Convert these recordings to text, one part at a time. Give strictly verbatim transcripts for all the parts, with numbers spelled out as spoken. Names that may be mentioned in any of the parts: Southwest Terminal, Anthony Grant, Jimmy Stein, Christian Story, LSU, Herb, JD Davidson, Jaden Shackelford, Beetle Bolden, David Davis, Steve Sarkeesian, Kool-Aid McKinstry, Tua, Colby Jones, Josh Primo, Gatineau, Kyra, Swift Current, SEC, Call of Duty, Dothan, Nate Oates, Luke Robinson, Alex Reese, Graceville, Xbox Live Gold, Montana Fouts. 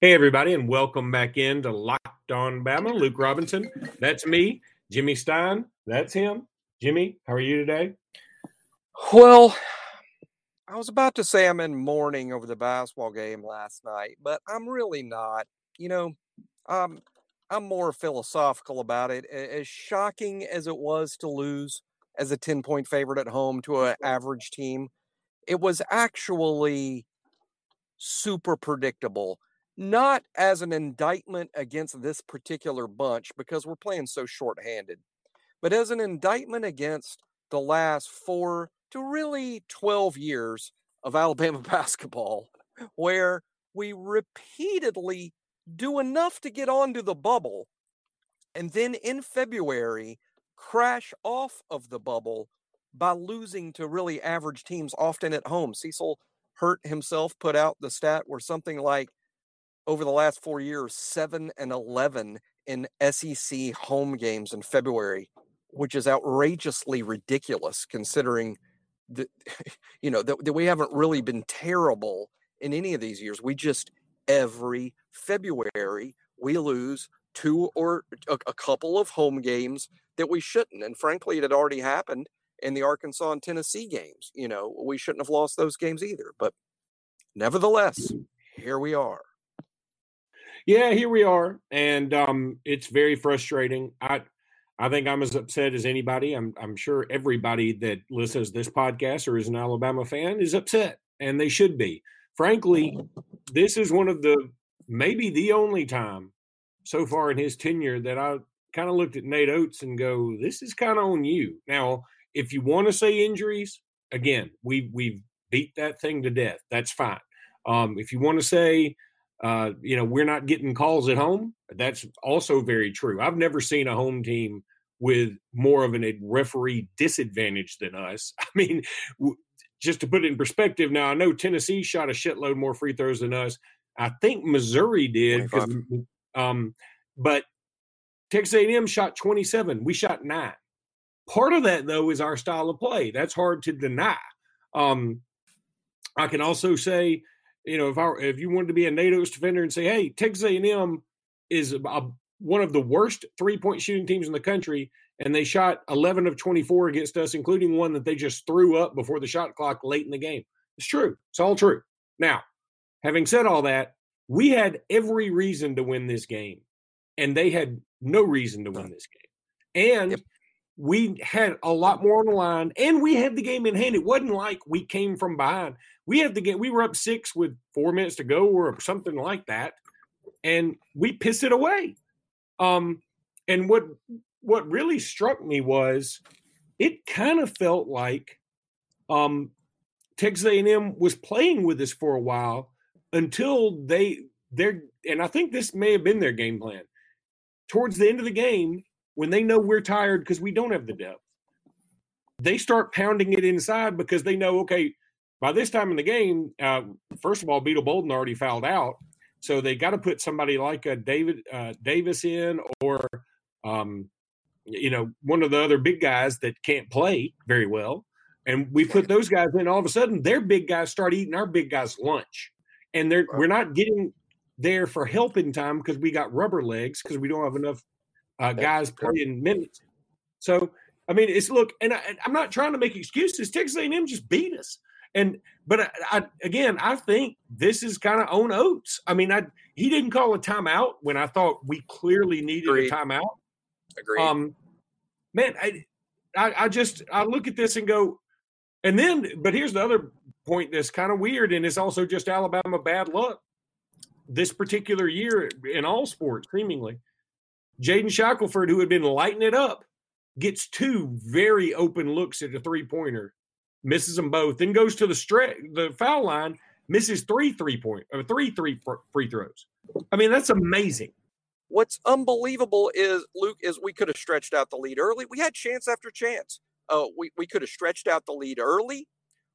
Hey, everybody, and welcome back in to Locked on Bama. Luke Robinson, that's me. Jimmy Stein, that's him. Jimmy, how are you today? Well, I was about to say I'm in mourning over the basketball game last night, but I'm really not. You know, um, I'm more philosophical about it. As shocking as it was to lose as a ten-point favorite at home to an average team, it was actually super predictable. Not as an indictment against this particular bunch because we're playing so shorthanded, but as an indictment against the last four to really twelve years of Alabama basketball, where we repeatedly do enough to get onto the bubble and then in February crash off of the bubble by losing to really average teams, often at home. Cecil Hurt himself put out the stat where something like, over the last four years, seven and eleven in S E C home games in February, which is outrageously ridiculous considering that, you know, that, that we haven't really been terrible in any of these years. We just, every February, we lose two or a, a couple of home games that we shouldn't. And frankly, it had already happened in the Arkansas and Tennessee games. You know, we shouldn't have lost those games either. But nevertheless, here we are. Yeah, here we are, and um, it's very frustrating. I, I think I'm as upset as anybody. I'm, I'm sure everybody that listens to this podcast or is an Alabama fan is upset, and they should be. Frankly, this is one of the maybe the only time so far in his tenure that I kind of looked at Nate Oates and go, "This is kind of on you." Now, if you want to say injuries, again, we we beat that thing to death. That's fine. Um, if you want to say Uh, you know, we're not getting calls at home, that's also very true. I've never seen a home team with more of a referee disadvantage than us. I mean, w- just to put it in perspective, now I know Tennessee shot a shitload more free throws than us. I think Missouri did, um, but Texas A and M shot twenty-seven. We shot nine. Part of that, though, is our style of play. That's hard to deny. Um, I can also say, you know, if I, if you wanted to be a Nate Oates defender and say, hey, Texas A and M is a, one of the worst three-point shooting teams in the country, and they shot eleven of twenty-four against us, including one that they just threw up before the shot clock late in the game. It's true. It's all true. Now, having said all that, we had every reason to win this game, and they had no reason to win this game. And yep. We had a lot more on the line, and we had the game in hand. It wasn't like we came from behind. We had the game. We were up six with four minutes to go or something like that, and we pissed it away. Um, and what what really struck me was it kind of felt like um, Texas A and M was playing with us for a while until they their and I think this may have been their game plan. Towards the end of the game, when they know we're tired because we don't have the depth, they start pounding it inside because they know, okay, by this time in the game, uh, first of all, Beetle Bolden already fouled out. So they got to put somebody like a David uh, Davis in or, um, you know, one of the other big guys that can't play very well. And we put those guys in. All of a sudden, their big guys start eating our big guys' lunch. And they're we're not getting there for help in time because we got rubber legs because we don't have enough – Uh, guys playing minutes. So, I mean, it's look, and I, I'm not trying to make excuses. Texas A and M just beat us. And, but I, I again, I think this is kind of on Oates. I mean, I, he didn't call a timeout when I thought we clearly needed Agreed. a timeout. Agreed. Um, man, I, I, I just, I look at this and go, and then, but here's the other point that's kind of weird. And it's also just Alabama bad luck this particular year in all sports, seemingly. Jaden Shackelford, who had been lighting it up, gets two very open looks at a three-pointer, misses them both, then goes to the stretch, the foul line, misses three three-point or three three free throws. I mean, that's amazing. What's unbelievable is, Luke, is we could have stretched out the lead early. We had chance after chance. Uh, we we could have stretched out the lead early.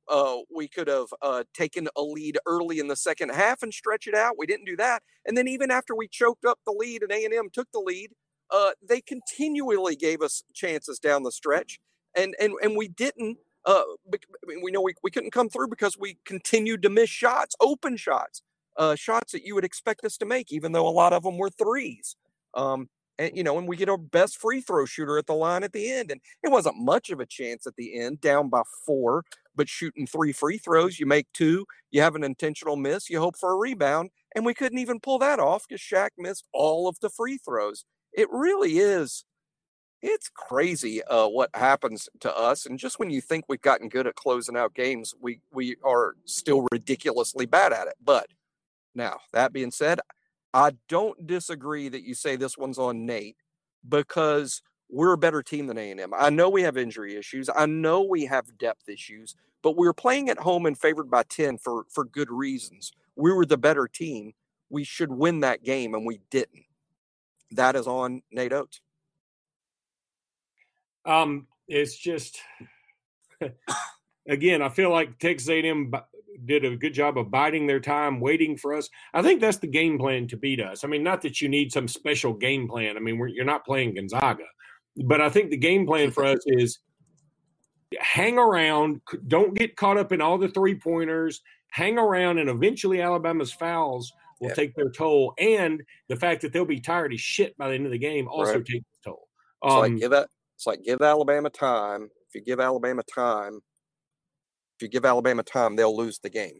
Uh, we could have uh, taken a lead early in the second half and stretch it out. We didn't do that. And then even after we choked up the lead and A and M took the lead, uh, they continually gave us chances down the stretch. And and and we didn't uh, – we know we, we couldn't come through because we continued to miss shots, open shots. uh, shots that you would expect us to make, even though a lot of them were threes. Um, and, you know, and we get our best free throw shooter at the line at the end. And it wasn't much of a chance at the end, down by four, but shooting three free throws, you make two, you have an intentional miss, you hope for a rebound. And we couldn't even pull that off because Shaq missed all of the free throws. It really is. It's crazy uh, what happens to us. And just when you think we've gotten good at closing out games, we, we are still ridiculously bad at it. But now, that being said, I don't disagree that you say this one's on Nate, because we're a better team than A and M. I know we have injury issues. I know we have depth issues, but we're playing at home and favored by ten for, for good reasons. We were the better team. We should win that game, and we didn't. That is on Nate Oates. Um, it's just, again, I feel like Texas A and M did a good job of biding their time, waiting for us. I think that's the game plan to beat us. I mean, not that you need some special game plan. I mean, we're, you're not playing Gonzaga. But I think the game plan for us is hang around, don't get caught up in all the three-pointers, hang around, and eventually Alabama's fouls will yeah. take their toll. And the fact that they'll be tired as shit by the end of the game also right. takes their toll. Um, like, give that. It's like, give Alabama time. If you give Alabama time, if you give Alabama time, they'll lose the game.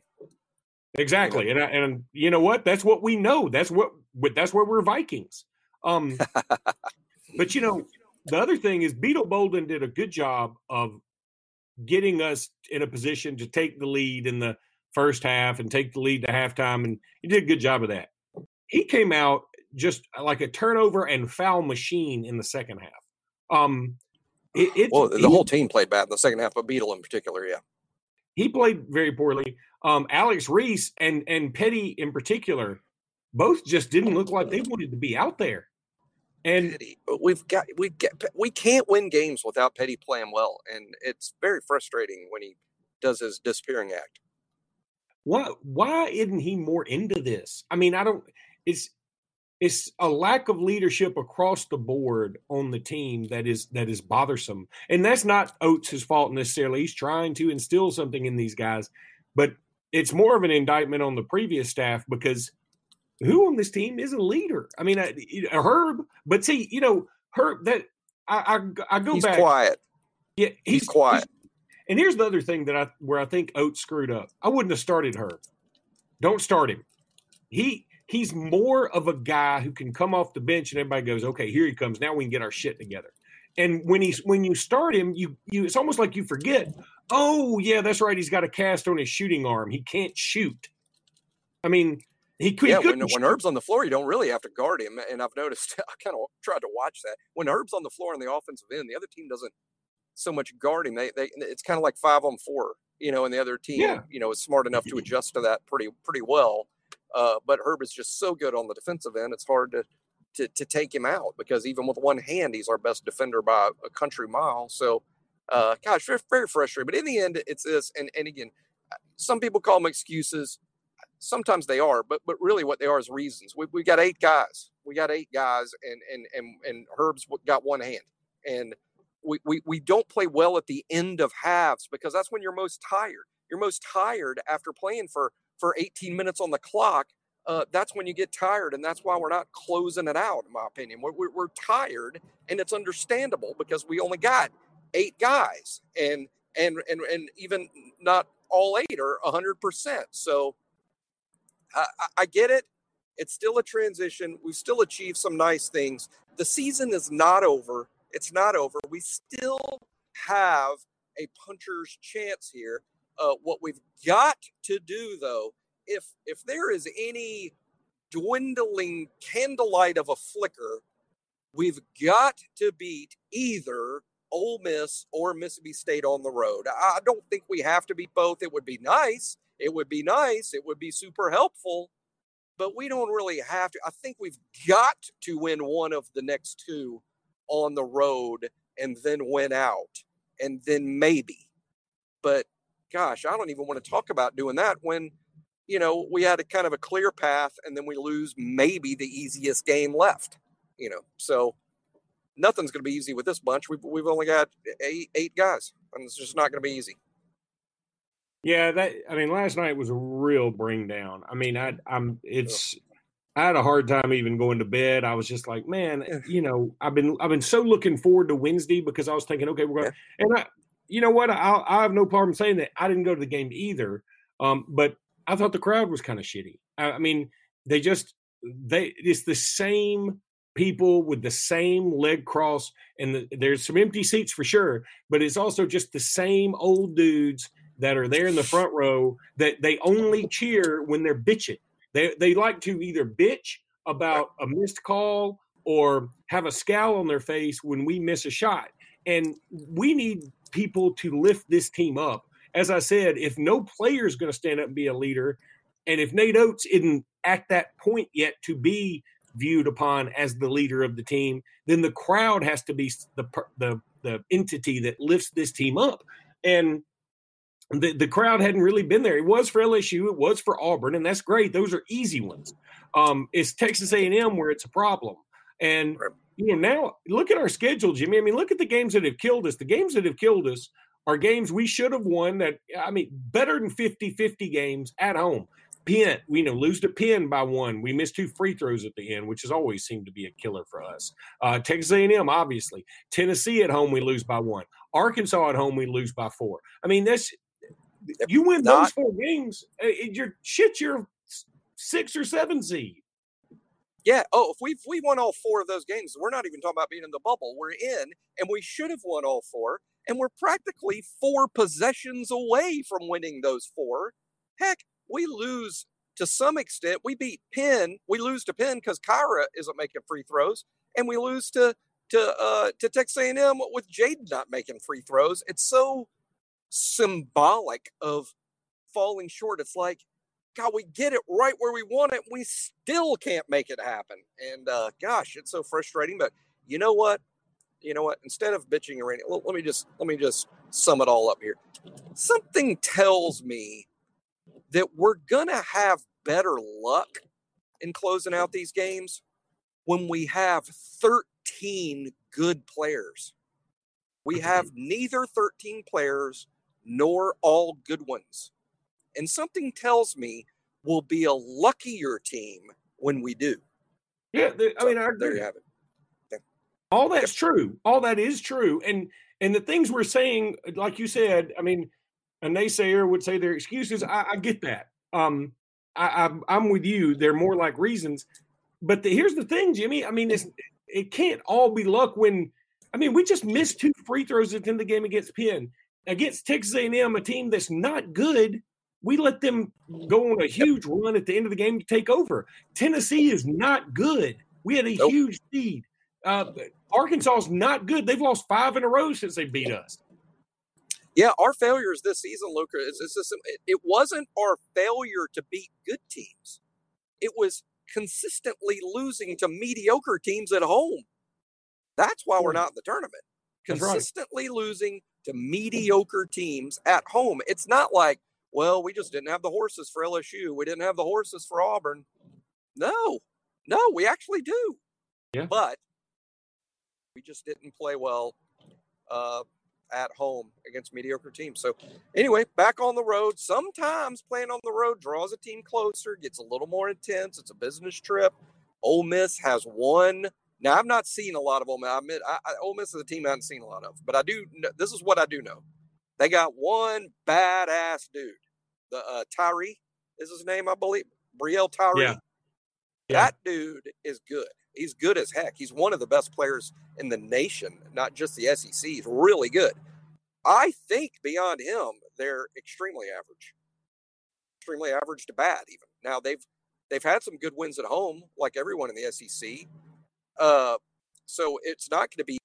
Exactly. You know? And I, and you know what? That's what we know. That's what, that's where we're Vikings. Um, but you know, the other thing is Beetle Bolden did a good job of getting us in a position to take the lead in the first half and take the lead to halftime. And he did a good job of that. He came out just like a turnover and foul machine in the second half. Um, it, it's, well, the he, whole team played bad in the second half, but Beetle in particular, yeah. He played very poorly. Um, Alex Reese and, and Petty in particular, both just didn't look like they wanted to be out there. And Petty, we've got we get we can't win games without Petty playing well, and it's very frustrating when he does his disappearing act. Why why isn't he more into this? I mean, I don't. It's. It's a lack of leadership across the board on the team that is that is bothersome. And that's not Oates' fault necessarily. He's trying to instill something in these guys. But it's more of an indictment on the previous staff, because who on this team is a leader? I mean, a, a Herb. But see, you know, Herb, that I, I, I go he's back. He's quiet. Yeah, he's, he's quiet. He's, and here's the other thing that I where I think Oates screwed up. I wouldn't have started Herb. Don't start him. He – He's more of a guy who can come off the bench and everybody goes, okay, here he comes. Now we can get our shit together. And when he's when you start him, you you it's almost like you forget. Oh yeah, that's right. He's got a cast on his shooting arm. He can't shoot. I mean, he, he yeah, couldn't. When, when Herb's on the floor, you don't really have to guard him. And I've noticed, I kind of tried to watch that. When Herb's on the floor on the offensive end, the other team doesn't so much guard him. They they it's kind of like five on four, you know. And the other team, yeah. you know, is smart enough to adjust to that pretty pretty well. Uh, but Herb is just so good on the defensive end, it's hard to, to to take him out, because even with one hand, he's our best defender by a country mile. So, uh, gosh, very, very frustrating. But in the end, it's this. And, and again, some people call them excuses. Sometimes they are, but but really what they are is reasons. We we got eight guys. We got eight guys, and and and, and Herb's got one hand. And we, we, we don't play well at the end of halves, because that's when you're most tired. You're most tired after playing for – for eighteen minutes on the clock, uh, that's when you get tired, and that's why we're not closing it out, in my opinion. We're, we're, we're tired, and it's understandable, because we only got eight guys, and and and, and even not all eight are one hundred percent. So I, I get it. It's still a transition. We've still achieved some nice things. The season is not over. It's not over. We still have a puncher's chance here. Uh, what we've got to do, though, if if there is any dwindling candlelight of a flicker, we've got to beat either Ole Miss or Mississippi State on the road. I don't think we have to beat both. It would be nice. It would be nice. It would be super helpful. But we don't really have to. I think we've got to win one of the next two on the road and then win out. And then maybe. But gosh, I don't even want to talk about doing that when, you know, we had a kind of a clear path and then we lose maybe the easiest game left, you know. So nothing's going to be easy with this bunch. We've, we've only got eight, eight guys, and it's just not going to be easy. Yeah, that I mean, last night was a real bring down. I mean, I, I'm it's I had a hard time even going to bed. I was just like, man, you know, I've been I've been so looking forward to Wednesday because I was thinking, okay, we're going – and I, you know what, I I have no problem saying that I didn't go to the game either, um, but I thought the crowd was kind of shitty. I, I mean, they just they it's the same people with the same leg cross, and the, there's some empty seats for sure, but it's also just the same old dudes that are there in the front row that they only cheer when they're bitching. They they like to either bitch about a missed call or have a scowl on their face when we miss a shot. And we need people to lift this team up. As I said, if no player is going to stand up and be a leader, and if Nate Oates isn't at that point yet to be viewed upon as the leader of the team, then the crowd has to be the the, the entity that lifts this team up. And The, the crowd hadn't really been there. It was for L S U. It was for Auburn, and that's great. Those are easy ones. Um, it's Texas A and M where it's a problem. And you know, now look at our schedule, Jimmy. I mean, look at the games that have killed us. The games that have killed us are games we should have won that, I mean, better than fifty-fifty games at home. Penn, we you know, lose to Penn by one. We missed two free throws at the end, which has always seemed to be a killer for us. Uh, Texas A and M, obviously. Tennessee at home, we lose by one. Arkansas at home, we lose by four. I mean, that's – You win those four games, you're shit. You're six or seven seed. Yeah. Oh, if we we won all four of those games, we're not even talking about being in the bubble. We're in, and we should have won all four. And we're practically four possessions away from winning those four. Heck, we lose to some extent. We beat Penn. We lose to Penn because Kyra isn't making free throws, and we lose to to uh, to Texas A and M with Jaden not making free throws. It's so symbolic of falling short. It's like, God, we get it right where we want it. We still can't make it happen. And uh, gosh, it's so frustrating. But you know what? You know what? Instead of bitching and ranting, let me just let me just sum it all up here. Something tells me that we're gonna have better luck in closing out these games when we have thirteen good players. We have neither thirteen players nor all good ones. And something tells me we'll be a luckier team when we do. Yeah, the, so, I mean, I agree. There you have it. Yeah. All that's true. All that is true. And and the things we're saying, like you said, I mean, a naysayer would say they're excuses. I, I get that. Um, I, I, I'm with you. They're more like reasons. But the, here's the thing, Jimmy. I mean, it's, it can't all be luck when – I mean, we just missed two free throws at the end of the game against Penn. Against Texas A and M, a team that's not good, we let them go on a huge yep. run at the end of the game to take over. Tennessee is not good. We had a nope. huge lead. Uh, Arkansas is not good. They've lost five in a row since they beat us. Yeah, our failures this season, Luke, is, is, is, it wasn't our failure to beat good teams. It was consistently losing to mediocre teams at home. That's why we're not in the tournament. Consistently right. losing to mediocre teams at home. It's not like, well, we just didn't have the horses for L S U. We didn't have the horses for Auburn. No, no, we actually do. Yeah. But we just didn't play well uh, at home against mediocre teams. So anyway, back on the road. Sometimes playing on the road draws a team closer, gets a little more intense. It's a business trip. Ole Miss has one. Now, I've not seen a lot of Ole Miss. I admit, I, I, Ole Miss is a team I haven't seen a lot of. But I do – this is what I do know. They got one badass dude. The uh, Tyree is his name, I believe. Brielle Tyree. Yeah. Yeah. That dude is good. He's good as heck. He's one of the best players in the nation, not just the S E C. He's really good. I think beyond him, they're extremely average. Extremely average to bad even. Now, they've they've had some good wins at home, like everyone in the S E C. Uh, so it's not going to be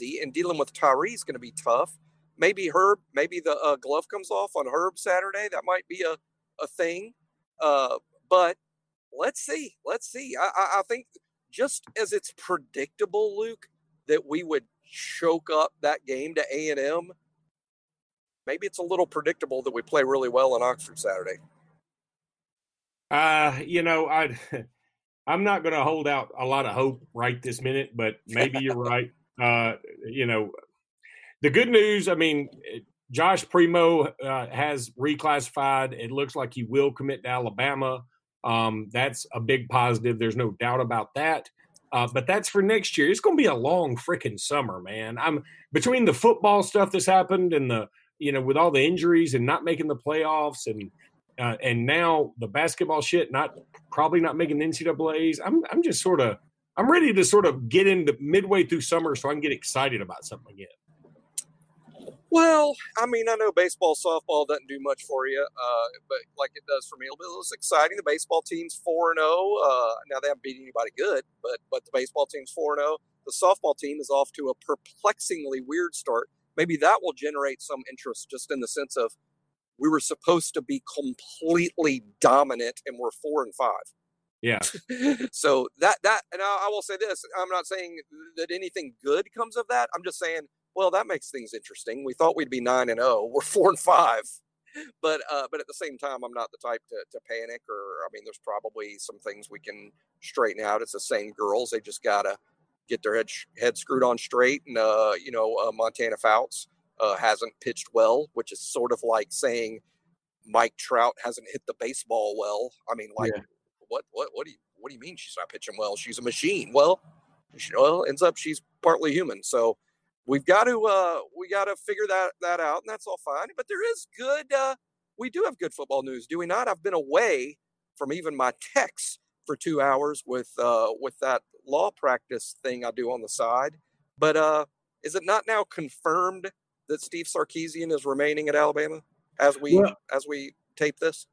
easy, and dealing with Tyree is going to be tough. Maybe Herb, maybe the uh, glove comes off on Herb Saturday. That might be a, a thing. Uh, but let's see, let's see. I, I, I think just as it's predictable, Luke, that we would choke up that game to A and M. Maybe it's a little predictable that we play really well in Oxford Saturday. Uh, you know, I'd. I'm not going to hold out a lot of hope right this minute, but maybe you're right. Uh, you know, the good news, I mean, Josh Primo uh, has reclassified. It looks like he will commit to Alabama. Um, that's a big positive. There's no doubt about that. Uh, but that's for next year. It's going to be a long freaking summer, man. I'm between the football stuff that's happened and the, you know, with all the injuries and not making the playoffs and uh, and now the basketball shit, not probably not making the N C double A's. I'm I'm just sort of I'm ready to sort of get into midway through summer so I can get excited about something again. Well, I mean, I know baseball, softball doesn't do much for you, uh, but like it does for me. It was exciting. The baseball team's four and oh. Uh, now, they haven't beat anybody good, but but the baseball team's four and oh. The softball team is off to a perplexingly weird start. Maybe that will generate some interest just in the sense of we were supposed to be completely dominant, and we're four and five. Yeah. So that, that – and I, I will say this. I'm not saying that anything good comes of that. I'm just saying – well, that makes things interesting. We thought we'd be nine and zero. We're four and five, but uh, but at the same time, I'm not the type to, to panic. Or I mean, there's probably some things we can straighten out. It's the same girls; they just gotta get their head head screwed on straight. And uh, you know, uh, Montana Fouts uh, hasn't pitched well, which is sort of like saying Mike Trout hasn't hit the baseball well. I mean, like yeah. what what what do you what do you mean she's not pitching well? She's a machine. Well, she, well, ends up she's partly human, so. We've got to uh, we got to figure that, that out, and that's all fine. But there is good uh, – we do have good football news, do we not? I've been away from even my texts for two hours with uh, with that law practice thing I do on the side. But uh, is it not now confirmed that Steve Sarkeesian is remaining at Alabama as we yeah. as we tape this?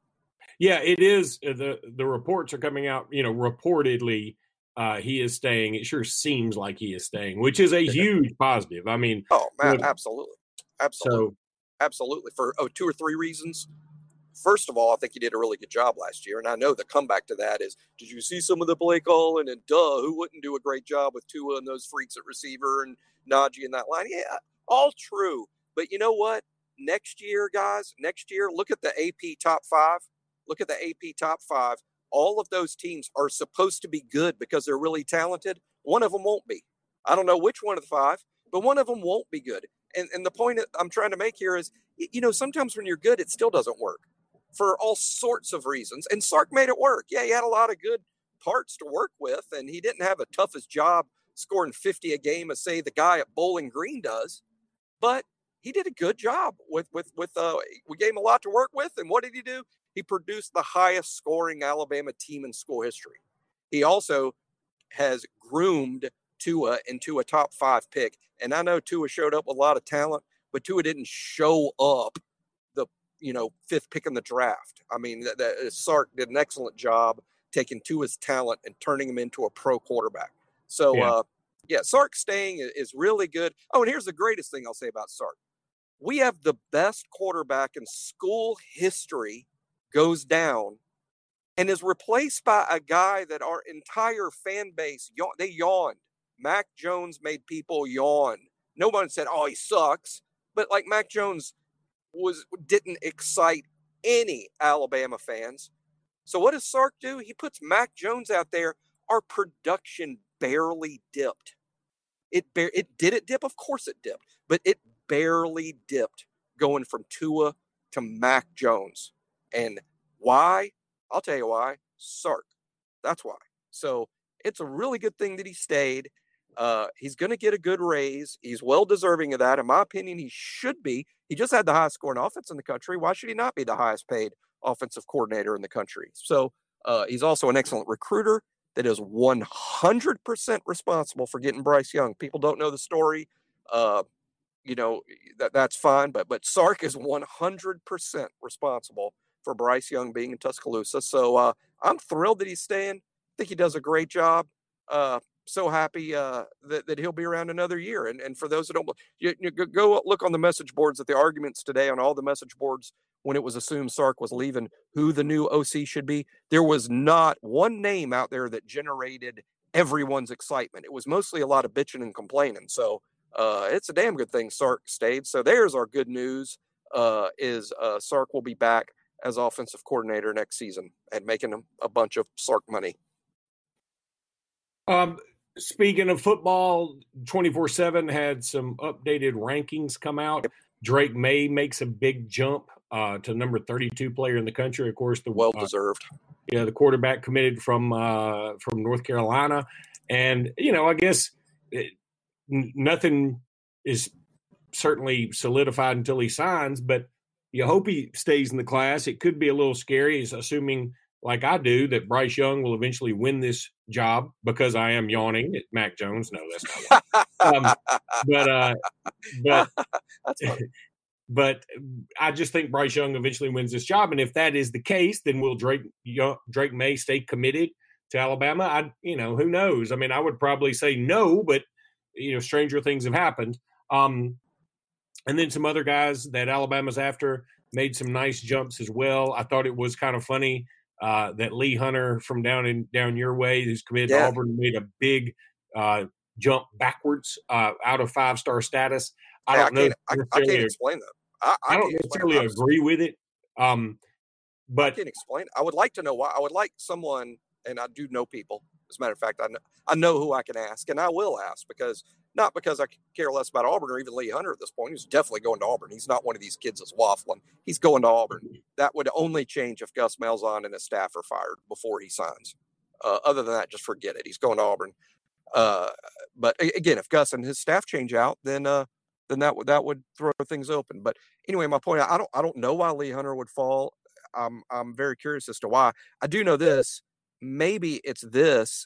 Yeah, it is. The, the reports are coming out, you know, reportedly – Uh, he is staying. It sure seems like he is staying, which is a huge positive. I mean, oh man, absolutely, absolutely, so, absolutely. For oh, two or three reasons. First of all, I think he did a really good job last year, and I know the comeback to that is: did you see some of the play calling? And duh, who wouldn't do a great job with Tua and those freaks at receiver and Najee in that line? Yeah, all true. But you know what? Next year, guys, next year, look at the A P top five. Look at the A P top five. All of those teams are supposed to be good because they're really talented. One of them won't be. I don't know which one of the five, but one of them won't be good. And and the point I'm trying to make here is, you know, sometimes when you're good, it still doesn't work for all sorts of reasons. And Sark made it work. Yeah, he had a lot of good parts to work with, and he didn't have a toughest job scoring fifty a game as, say, the guy at Bowling Green does. But he did a good job with with with uh, we gave him a lot to work with. And what did he do? He produced the highest scoring Alabama team in school history. He also has groomed Tua into a top five pick. And I know Tua showed up with a lot of talent, but Tua didn't show up the, you know, fifth pick in the draft. I mean, that, that, Sark did an excellent job taking Tua's talent and turning him into a pro quarterback. So, yeah, uh, yeah Sark staying is really good. Oh, and here's the greatest thing I'll say about Sark. We have the best quarterback in school history goes down and is replaced by a guy that our entire fan base, yawn, they yawned. Mac Jones made people yawn. Nobody said, oh, he sucks. But like Mac Jones was didn't excite any Alabama fans. So what does Sark do? He puts Mac Jones out there. Our production barely dipped. It, bar- it did it dip? Of course it dipped. But it barely dipped going from Tua to Mac Jones. And why? I'll tell you why. Sark. That's why. So it's a really good thing that he stayed. Uh, he's going to get a good raise. He's well deserving of that. In my opinion, he should be. He just had the highest scoring offense in the country. Why should he not be the highest paid offensive coordinator in the country? So uh, he's also an excellent recruiter that is one hundred percent responsible for getting Bryce Young. People don't know the story. Uh, you know, that that's fine. But, but Sark is one hundred percent responsible for Bryce Young being in Tuscaloosa. So uh, I'm thrilled that he's staying. I think he does a great job. Uh, so happy uh, that, that he'll be around another year. And and for those that don't, you, you go look on the message boards at the arguments today on all the message boards when it was assumed Sark was leaving, who the new O C should be. There was not one name out there that generated everyone's excitement. It was mostly a lot of bitching and complaining. So uh, it's a damn good thing Sark stayed. So there's our good news uh, is uh, Sark will be back as offensive coordinator next season and making a, a bunch of Sark money. Um, speaking of football, twenty-four seven had some updated rankings come out. Drake May makes a big jump uh, to number thirty-two player in the country. Of course, the well deserved. Uh, yeah, the quarterback committed from uh, from North Carolina, and you know, I guess it, nothing is certainly solidified until he signs, but you hope he stays in the class. It could be a little scary, is assuming, like I do, that Bryce Young will eventually win this job, because I am yawning at Mac Jones. No, that's not right. um, but, uh, but, but I just think Bryce Young eventually wins this job. And if that is the case, then will Drake Young, Drake May stay committed to Alabama? I, you know, who knows? I mean, I would probably say no, but, you know, stranger things have happened. Um, and then some other guys that Alabama's after made some nice jumps as well. I thought it was kind of funny Uh, that Lee Hunter from down in down your way, who's committed yeah. to Auburn, made a big uh, jump backwards uh, out of five star status. I don't know. I can't explain that. I don't necessarily agree with it. Um, but I can't explain. I would like to know why. I would like someone, and I do know people. As a matter of fact, I know, I know who I can ask, and I will ask, because not because I care less about Auburn or even Lee Hunter at this point. He's definitely going to Auburn. He's not one of these kids that's waffling. He's going to Auburn. That would only change if Gus Malzahn and his staff are fired before he signs. Uh, other than that, just forget it. He's going to Auburn. Uh, but again, if Gus and his staff change out, then uh, then that would that would throw things open. But anyway, my point, I don't I don't know why Lee Hunter would fall. I'm I'm very curious as to why. I do know this. Maybe it's this.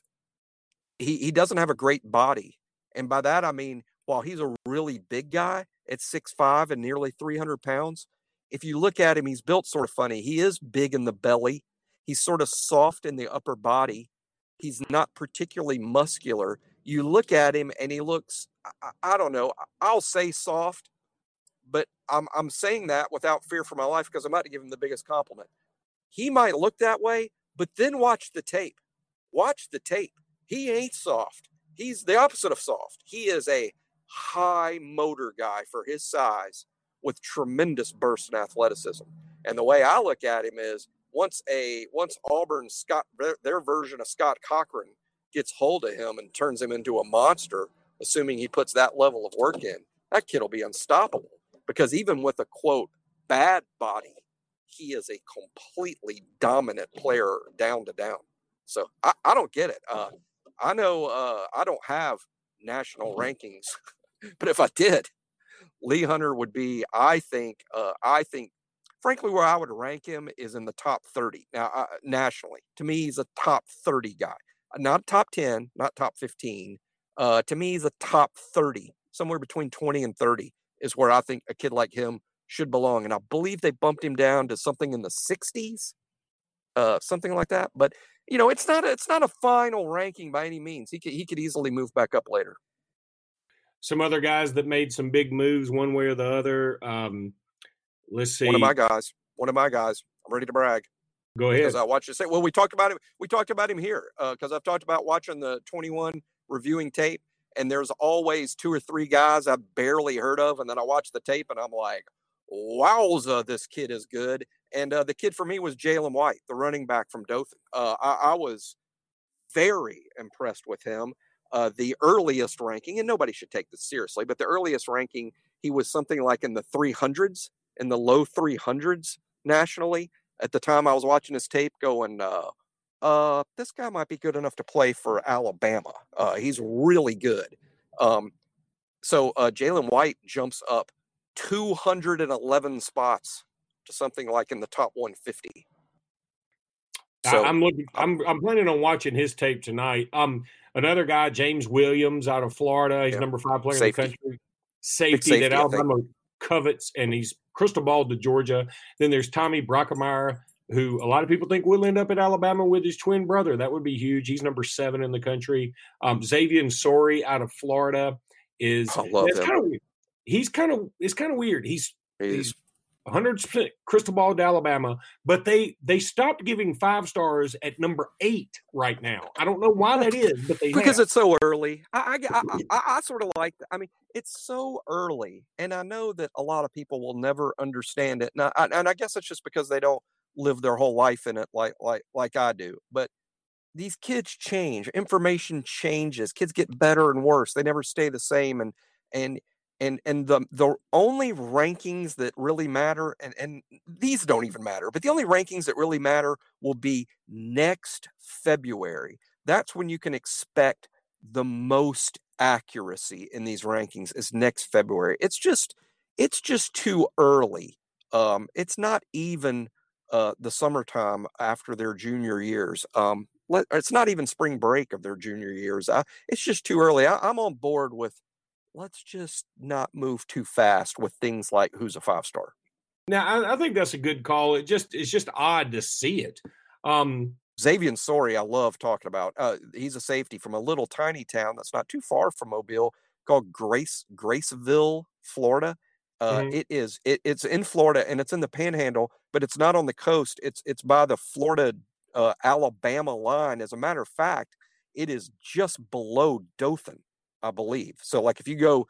He he doesn't have a great body. And by that, I mean, while he's a really big guy at six five and nearly three hundred pounds, if you look at him, he's built sort of funny. He is big in the belly. He's sort of soft in the upper body. He's not particularly muscular. You look at him and he looks, I, I don't know, I'll say soft, but I'm I'm saying that without fear for my life, because I'm about to give him the biggest compliment. He might look that way, but then watch the tape. Watch the tape. He ain't soft. He's the opposite of soft. He is a high motor guy for his size, with tremendous burst and athleticism. And the way I look at him is, once a once Auburn, Scott, their version of Scott Cochran, gets hold of him and turns him into a monster, assuming he puts that level of work in, that kid will be unstoppable. Because even with a, quote, bad body, he is a completely dominant player down to down. So I, I don't get it. Uh, I know uh, I don't have national rankings, but if I did, Lee Hunter would be, I think, uh, I think, frankly, where I would rank him is in the top thirty. Now, uh, nationally, to me, he's a top thirty guy, not top ten, not top fifteen. Uh, to me, he's a top thirty, somewhere between twenty and thirty is where I think a kid like him should belong. And I believe they bumped him down to something in the sixties, uh, something like that. But you know, it's not a, it's not a final ranking by any means. He could, he could easily move back up later. Some other guys that made some big moves one way or the other. Um, let's see. One of my guys. One of my guys. I'm ready to brag. Go ahead. Because I watched this. Well, we talked about him. We talked about him here because uh, I've talked about watching the twenty-one reviewing tape, and there's always two or three guys I've barely heard of, and then I watch the tape, and I'm like, wowza, this kid is good. And uh, the kid for me was Jalen White, the running back from Dothan. Uh, I, I was very impressed with him. Uh, the earliest ranking, and nobody should take this seriously, but the earliest ranking, he was something like in the three hundreds, in the low three hundreds nationally. At the time I was watching his tape going, uh, uh, this guy might be good enough to play for Alabama. Uh, he's really good. Um, so uh, Jalen White jumps up two hundred eleven spots to something like in the top one fifty. So I'm looking. I'm I'm planning on watching his tape tonight. Um, another guy, James Williams, out of Florida. He's yeah. number five player safety. in the country. Safety, safety that Alabama covets, and he's crystal balled to Georgia. Then there's Tommy Brockemeyer, who a lot of people think will end up at Alabama with his twin brother. That would be huge. He's number seven in the country. Um, Zavian Sori out of Florida is. I love him. Kind of weird. He's kind of. It's kind of weird. He's. He he's one hundred percent crystal ball to Alabama, but they they stopped giving five stars at number eight right now. I don't know why that is, but they because have. It's so early. I I, I, I, I sort of like. I mean, it's so early, and I know that a lot of people will never understand it. And I, and I guess it's just because they don't live their whole life in it like like like I do. But these kids change. Information changes. Kids get better and worse. They never stay the same. And and And and the the only rankings that really matter, and, and these don't even matter, but the only rankings that really matter will be next February. That's when you can expect the most accuracy in these rankings, is next February. It's just it's just too early. Um, it's not even uh, the summertime after their junior years. Um, let, it's not even spring break of their junior years. I, it's just too early. I, I'm on board with, let's just not move too fast with things like who's a five-star. Now, I, I think that's a good call. It just It's just odd to see it. Um, Zavian Sori, I love talking about. Uh, he's a safety from a little tiny town that's not too far from Mobile called Grace Graceville, Florida. Uh, mm-hmm. It is. It, it's in Florida, and it's in the Panhandle, but it's not on the coast. It's it's by the Florida-Alabama uh, line. As a matter of fact, it is just below Dothan, I believe. So like if you go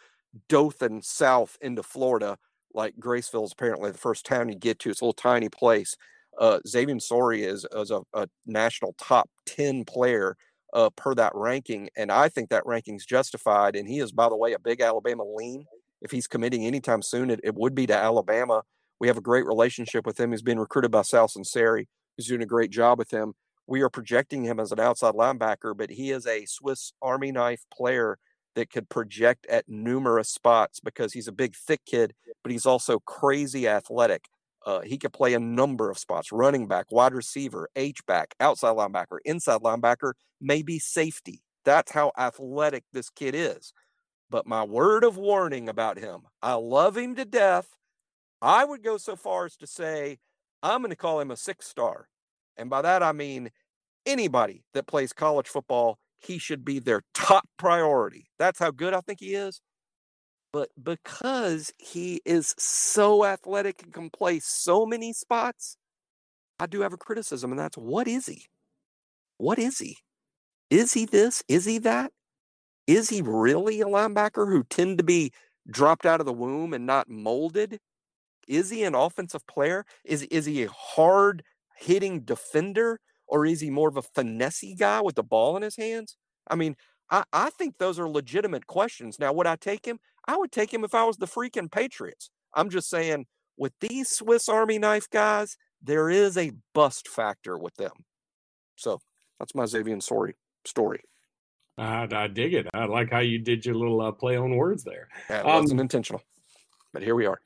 Dothan south into Florida, like Graceville is apparently the first town you get to. It's a little tiny place. Uh, Zavian Sori is, is a, a national top ten player uh, per that ranking. And I think that ranking's justified. And he is, by the way, a big Alabama lean. If he's committing anytime soon, it, it would be to Alabama. We have a great relationship with him. He's been recruited by Sal Sunseri, who's doing a great job with him. We are projecting him as an outside linebacker, but he is a Swiss Army knife player that could project at numerous spots because he's a big, thick kid, but he's also crazy athletic. Uh, he could play a number of spots: running back, wide receiver, H-back, outside linebacker, inside linebacker, maybe safety. That's how athletic this kid is. But my word of warning about him, I love him to death. I would go so far as to say I'm going to call him a six-star. And by that, I mean anybody that plays college football, he should be their top priority. That's how good I think he is. But because he is so athletic and can play so many spots, I do have a criticism, and that's, what is he? What is he? Is he this? Is he that? Is he really a linebacker who tend to be dropped out of the womb and not molded? Is he an offensive player? Is, is he a hard-hitting defender? Or is he more of a finessey guy with the ball in his hands? I mean, I, I think those are legitimate questions. Now, would I take him? I would take him if I was the freaking Patriots. I'm just saying, with these Swiss Army knife guys, there is a bust factor with them. So that's my Zavian Sori story. I, I dig it. I like how you did your little uh, play on words there. That um, wasn't intentional, but here we are.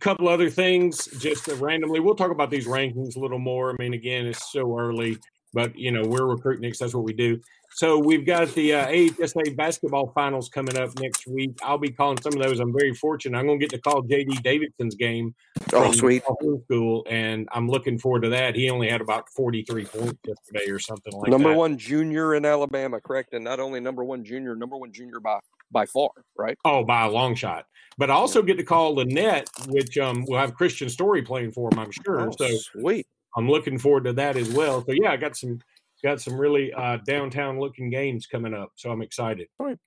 Couple other things just randomly. We'll talk about these rankings a little more. I mean, again, it's so early, but, you know, we're recruiting. That's what we do. So we've got the uh, A H S A basketball finals coming up next week. I'll be calling some of those. I'm very fortunate. I'm going to get to call J D Davidson's game. Oh, sweet. School, and I'm looking forward to that. He only had about forty-three points yesterday or something like number that. Number one junior in Alabama, correct? And not only number one junior, number one junior by By far, right? Oh, by a long shot. But I also get to call Lynette, which um, will have Christian Story playing for him, I'm sure. Oh, so sweet. I'm looking forward to that as well. So, yeah, I got some got some really uh, downtown-looking games coming up, so I'm excited. Right.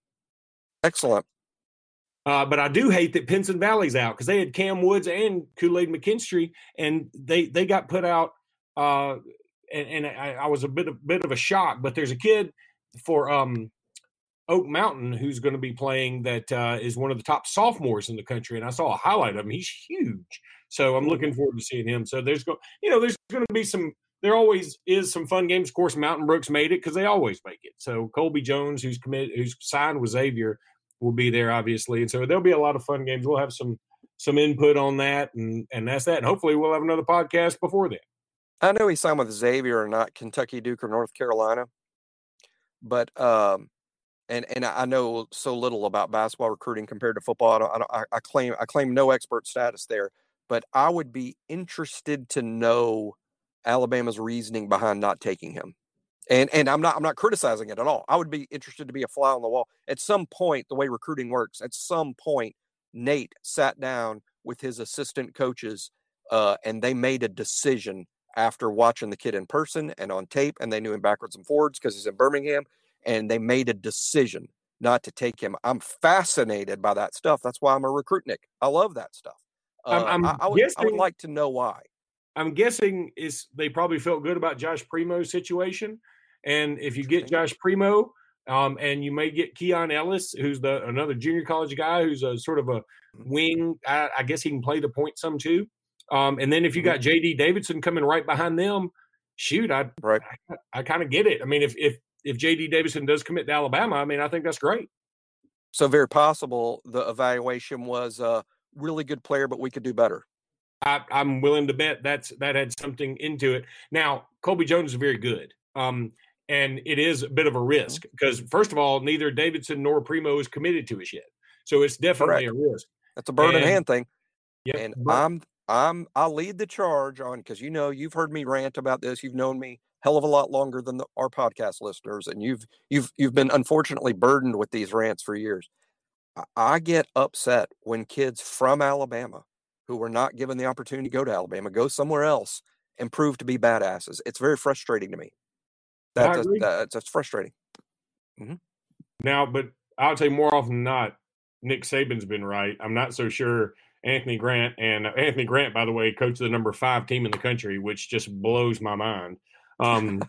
Excellent. Uh, but I do hate that Pinson Valley's out because they had Cam Woods and Kool-Aid McKinstry, and they, they got put out, uh, and, and I, I was a bit, a bit of a shock. But there's a kid for um, – Oak Mountain, who's going to be playing, that uh, is one of the top sophomores in the country, and I saw a highlight of him. He's huge, so I'm looking forward to seeing him. So there's going, you know, there's going to be some. There always is some fun games. Of course, Mountain Brooks made it because they always make it. So Colby Jones, who's committed, who's signed with Xavier, will be there obviously, and so there'll be a lot of fun games. We'll have some some input on that, and and that's that. And hopefully, we'll have another podcast before then. I know he signed with Xavier or not, Kentucky, Duke, or North Carolina, but. um And and I know so little about basketball recruiting compared to football. I, don't, I, I claim I claim no expert status there, but I would be interested to know Alabama's reasoning behind not taking him. And and I'm not I'm not criticizing it at all. I would be interested to be a fly on the wall. At some point, the way recruiting works, at some point, Nate sat down with his assistant coaches, uh, and they made a decision after watching the kid in person and on tape, and they knew him backwards and forwards because he's in Birmingham. And they made a decision not to take him. I'm fascinated by that stuff. That's why I'm a recruitnik. I love that stuff. Uh, I'm, I'm I, I, would, guessing, I would like to know why. I'm guessing is they probably felt good about Josh Primo's situation. And if you get Josh Primo, Um, and you may get Keon Ellis, who's the another junior college guy who's a sort of a wing. I, I guess he can play the point some too. Um, and then if you got J D Davidson coming right behind them, shoot, I right. I, I kind of get it. I mean, if if if J D Davidson does commit to Alabama, I mean, I think that's great. So very possible the evaluation was a really good player, but we could do better. I, I'm willing to bet that's that had something into it. Now, Colby Jones is very good. Um, And it is a bit of a risk because, first of all, neither Davidson nor Primo is committed to us yet, so it's definitely Correct. a risk. That's a bird and, in hand thing. Yeah, and but, I'm I'm I lead the charge on because you know you've heard me rant about this. You've known me hell of a lot longer than the, our podcast listeners, and you've you've you've been unfortunately burdened with these rants for years. I, I get upset when kids from Alabama who were not given the opportunity to go to Alabama go somewhere else and prove to be badasses. It's very frustrating to me. That's, that's, that's frustrating. Mm-hmm. Now, but I would say more often than not, Nick Saban's been right. I'm not so sure Anthony Grant, and Anthony Grant, by the way, coached the number five team in the country, which just blows my mind. Um,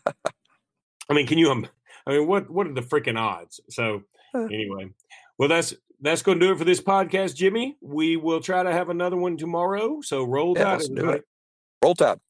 I mean, can you um, – I mean, what what are the freaking odds? So anyway, well, that's that's going to do it for this podcast, Jimmy. We will try to have another one tomorrow, so roll tide. Yeah, let's do it. Roll tide.